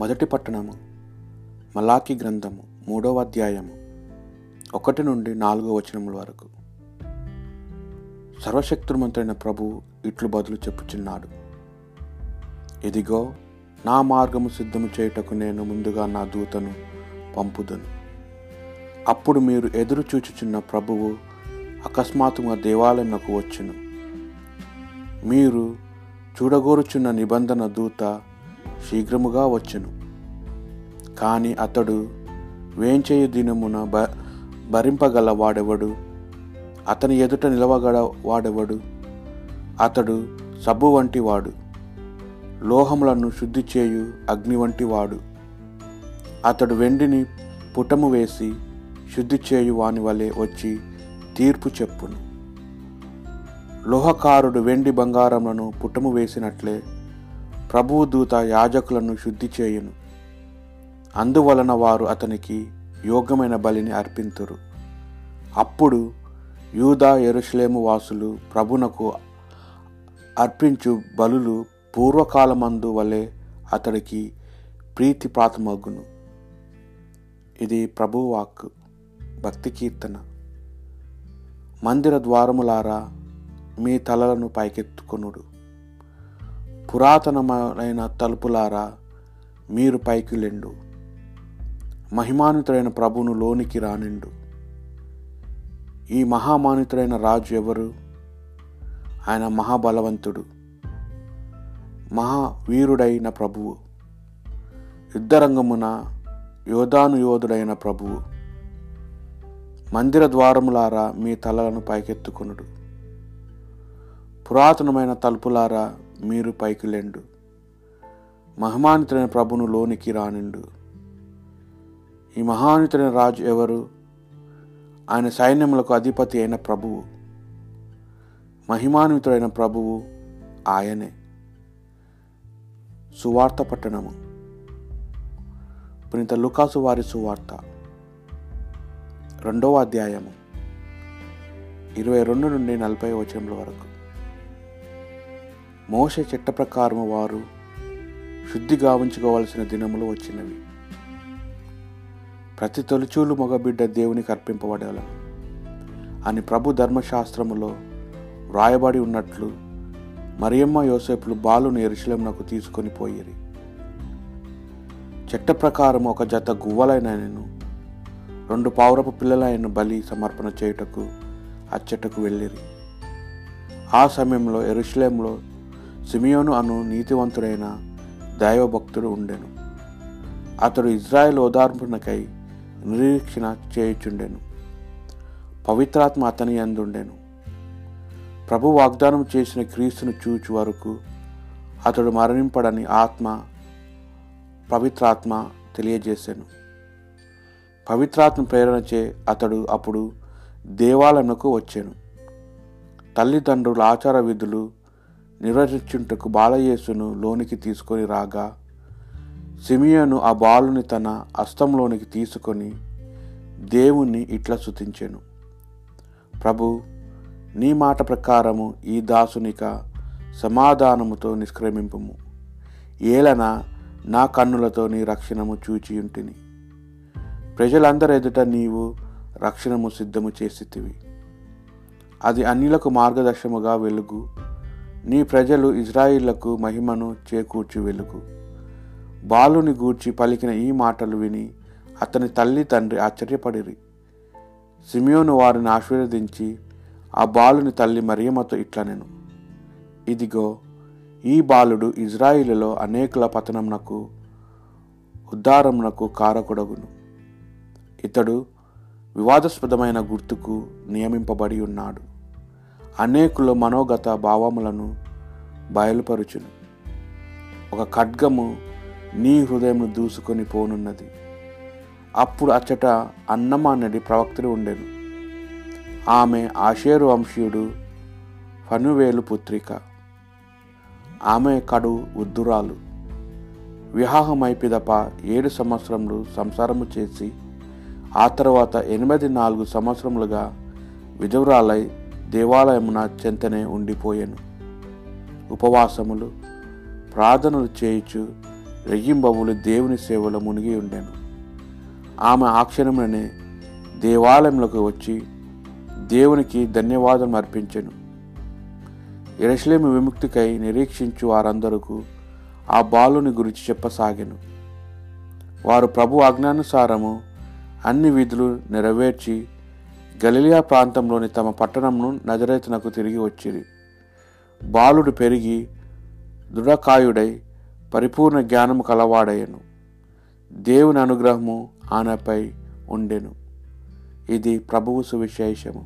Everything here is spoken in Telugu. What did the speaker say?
మొదటి పట్టణము మలాకి గ్రంథము 3వ అధ్యాయము 1 నుండి 4 వచనముల వరకు. సర్వశక్తుమంతైన ప్రభువు ఇట్లు బదులు చెప్పుచున్నాడు, ఇదిగో నా మార్గము సిద్ధము చేయుటకు నేను ముందుగా నా దూతను పంపుదును. అప్పుడు మీరు ఎదురు చూచుచున్న ప్రభువు అకస్మాత్తుగా దేవాలయమునకు వచ్చును. మీరు చూడగోరుచున్న నిబంధన దూత శీఘ్రముగా వచ్చును. కానీ అతడు వేంచేయు దినమున భరింపగల వాడెవడు? అతని ఎదుట నిలవగల వాడెవడు? అతడు సబ్బు వంటి వాడు, లోహములను శుద్ధి చేయు అగ్ని వంటి వాడు. అతడు వెండిని పుటము వేసి శుద్ధి చేయు వాని వలె వచ్చి తీర్పు చెప్పును. లోహకారుడు వెండి బంగారములను పుటము వేసినట్లే ప్రభువు దూత యాజకులను శుద్ధి చేయును. అందువలన వారు అతనికి యోగ్యమైన బలిని అర్పింతురు. అప్పుడు యూదా యెరూషలేము వాసులు ప్రభునకు అర్పించు బలులు పూర్వకాలమందు వలె అతడికి ప్రీతి ప్రాతమగును. ఇది ప్రభువాక్కు. భక్తి కీర్తన. మందిర ద్వారములారా, మీ తలలను పైకెత్తుకొనుడు. పురాతనమైన తలుపులారా, మీరు పైకి లెండు. మహిమానితుడైన ప్రభువును లోనికి రానిండు. ఈ మహామానితుడైన రాజు ఎవరు? ఆయన మహాబలవంతుడు, మహావీరుడైన ప్రభువు, యుద్ధరంగమున యోధాను యోధుడైన ప్రభువు. మందిర ద్వారములారా, మీ తలలను పైకెత్తుకొనుడు. పురాతనమైన తలుపులారా, మీరు పైకి లెండు. మహిమానితుడైన ప్రభువును లోనికి రానిండు. ఈ మహానితుడైన రాజు ఎవరు? ఆయన సైన్యములకు అధిపతి అయిన ప్రభువు, మహిమానితుడైన ప్రభువు ఆయనే. సువార్త పట్టణము. పునీత లూకాసు వారి సువార్త 2వ అధ్యాయము 22 నుండి 40 వచనముల వరకు. మోషే చట్ట ప్రకారము వారు శుద్ధి గావించుకోవలసిన దినములు వచ్చినవి. ప్రతి తొలిచూలు మగబిడ్డ దేవునికి అర్పింపబడాలి అని ప్రభు ధర్మశాస్త్రములో వ్రాయబడి ఉన్నట్లు మరియమ్మ యోసేపులు బాలును యెరూషలేమునకు తీసుకొని పోయిరి. చట్ట ప్రకారం ఒక జత గువ్వలైనను 2 పౌరపు పిల్లలైన బలి సమర్పణ చేయుటకు అచ్చటకు వెళ్ళిరి. ఆ సమయంలో యెరూషలేములో సిమియోను అను నీతివంతుడైన దైవభక్తుడు ఉండెను. అతడు ఇజ్రాయెల్ ఓదార్పునకై నిరీక్షణ చేయుచుండెను. పవిత్రాత్మ అతని యందుండెను. ప్రభు వాగ్దానం చేసిన క్రీస్తును చూచు వరకు అతడు మరణింపడని పవిత్రాత్మ తెలియజేశాను. పవిత్రాత్మ ప్రేరణచే అతడు అప్పుడు దేవాలయమునకు వచ్చాను. తల్లిదండ్రుల ఆచార విధులు నిర్వర్తించుటకు బాలయేసును లోనికి తీసుకొని రాగా, సిమియోను ఆ బాలుని తన హస్తంలోనికి తీసుకొని దేవుణ్ణి ఇట్లా స్తుతించెను, ప్రభు, నీ మాట ప్రకారము ఈ దాసునిక సమాధానముతో నిష్క్రమింపుము. ఏలన నా కన్నులతో నీ రక్షణము చూచియుంటిని. ప్రజలందరి ఎదుట నీవు రక్షణము సిద్ధము చేసితివి. అది అన్యులకు మార్గదర్శముగా వెలుగు, నీ ప్రజలు ఇజ్రాయిళ్లకు మహిమను చేకూర్చు వెలుగు. బాలుని గూర్చి పలికిన ఈ మాటలు విని అతని తల్లి తండ్రి ఆశ్చర్యపడిరి. సిమియోను వారిని ఆశీర్వదించి ఆ బాలుని తల్లి మరియమ్మతో ఇట్లనెను, ఇదిగో, ఈ బాలుడు ఇజ్రాయిలులో అనేకుల పతనమునకు ఉద్ధారమునకు కారకుడగును. ఇతడు వివాదాస్పదమైన గుర్తుకు నియమింపబడి ఉన్నాడు. అనేకుల మనోగత భావములను బయలుపరుచును. ఒక ఖడ్గము నీ హృదయమును దూసుకొని పోనున్నది. అప్పుడు అచ్చట అన్నమా నడి ప్రవక్తుడు ఉండెను. ఆమె ఆషేరు వంశీయుడు ఫనువేలు పుత్రిక. ఆమె కడు ఉద్ధురాలు. వివాహమై పిదప 7 సంవత్సరములు సంసారము చేసి ఆ తర్వాత 84 సంవత్సరములుగా విధురాలై దేవాలయమున చెంతనే ఉండిపోయాను. ఉపవాసములు, ప్రార్థనలు చేయుచు రెగింబవులు దేవుని సేవలో మునిగి ఉండెను. ఆమె ఆ క్షణంలోనే దేవాలయంలోకి వచ్చి దేవునికి ధన్యవాదం అర్పించెను. యెరూషలేము విముక్తికై నిరీక్షించు వారందరకు ఆ బాలుని గురించి చెప్పసాగాను. వారు ప్రభు ఆజ్ఞానుసారము అన్ని విధులు నెరవేర్చి గలిలియా ప్రాంతంలోని తమ పట్టణంను నజరేతునకు తిరిగి వచ్చిరి. బాలుడు పెరిగి దృఢకాయుడై పరిపూర్ణ జ్ఞానము కలవాడయ్యను. దేవుని అనుగ్రహము ఆయనపై ఉండెను. ఇది ప్రభువు సువిశేషము.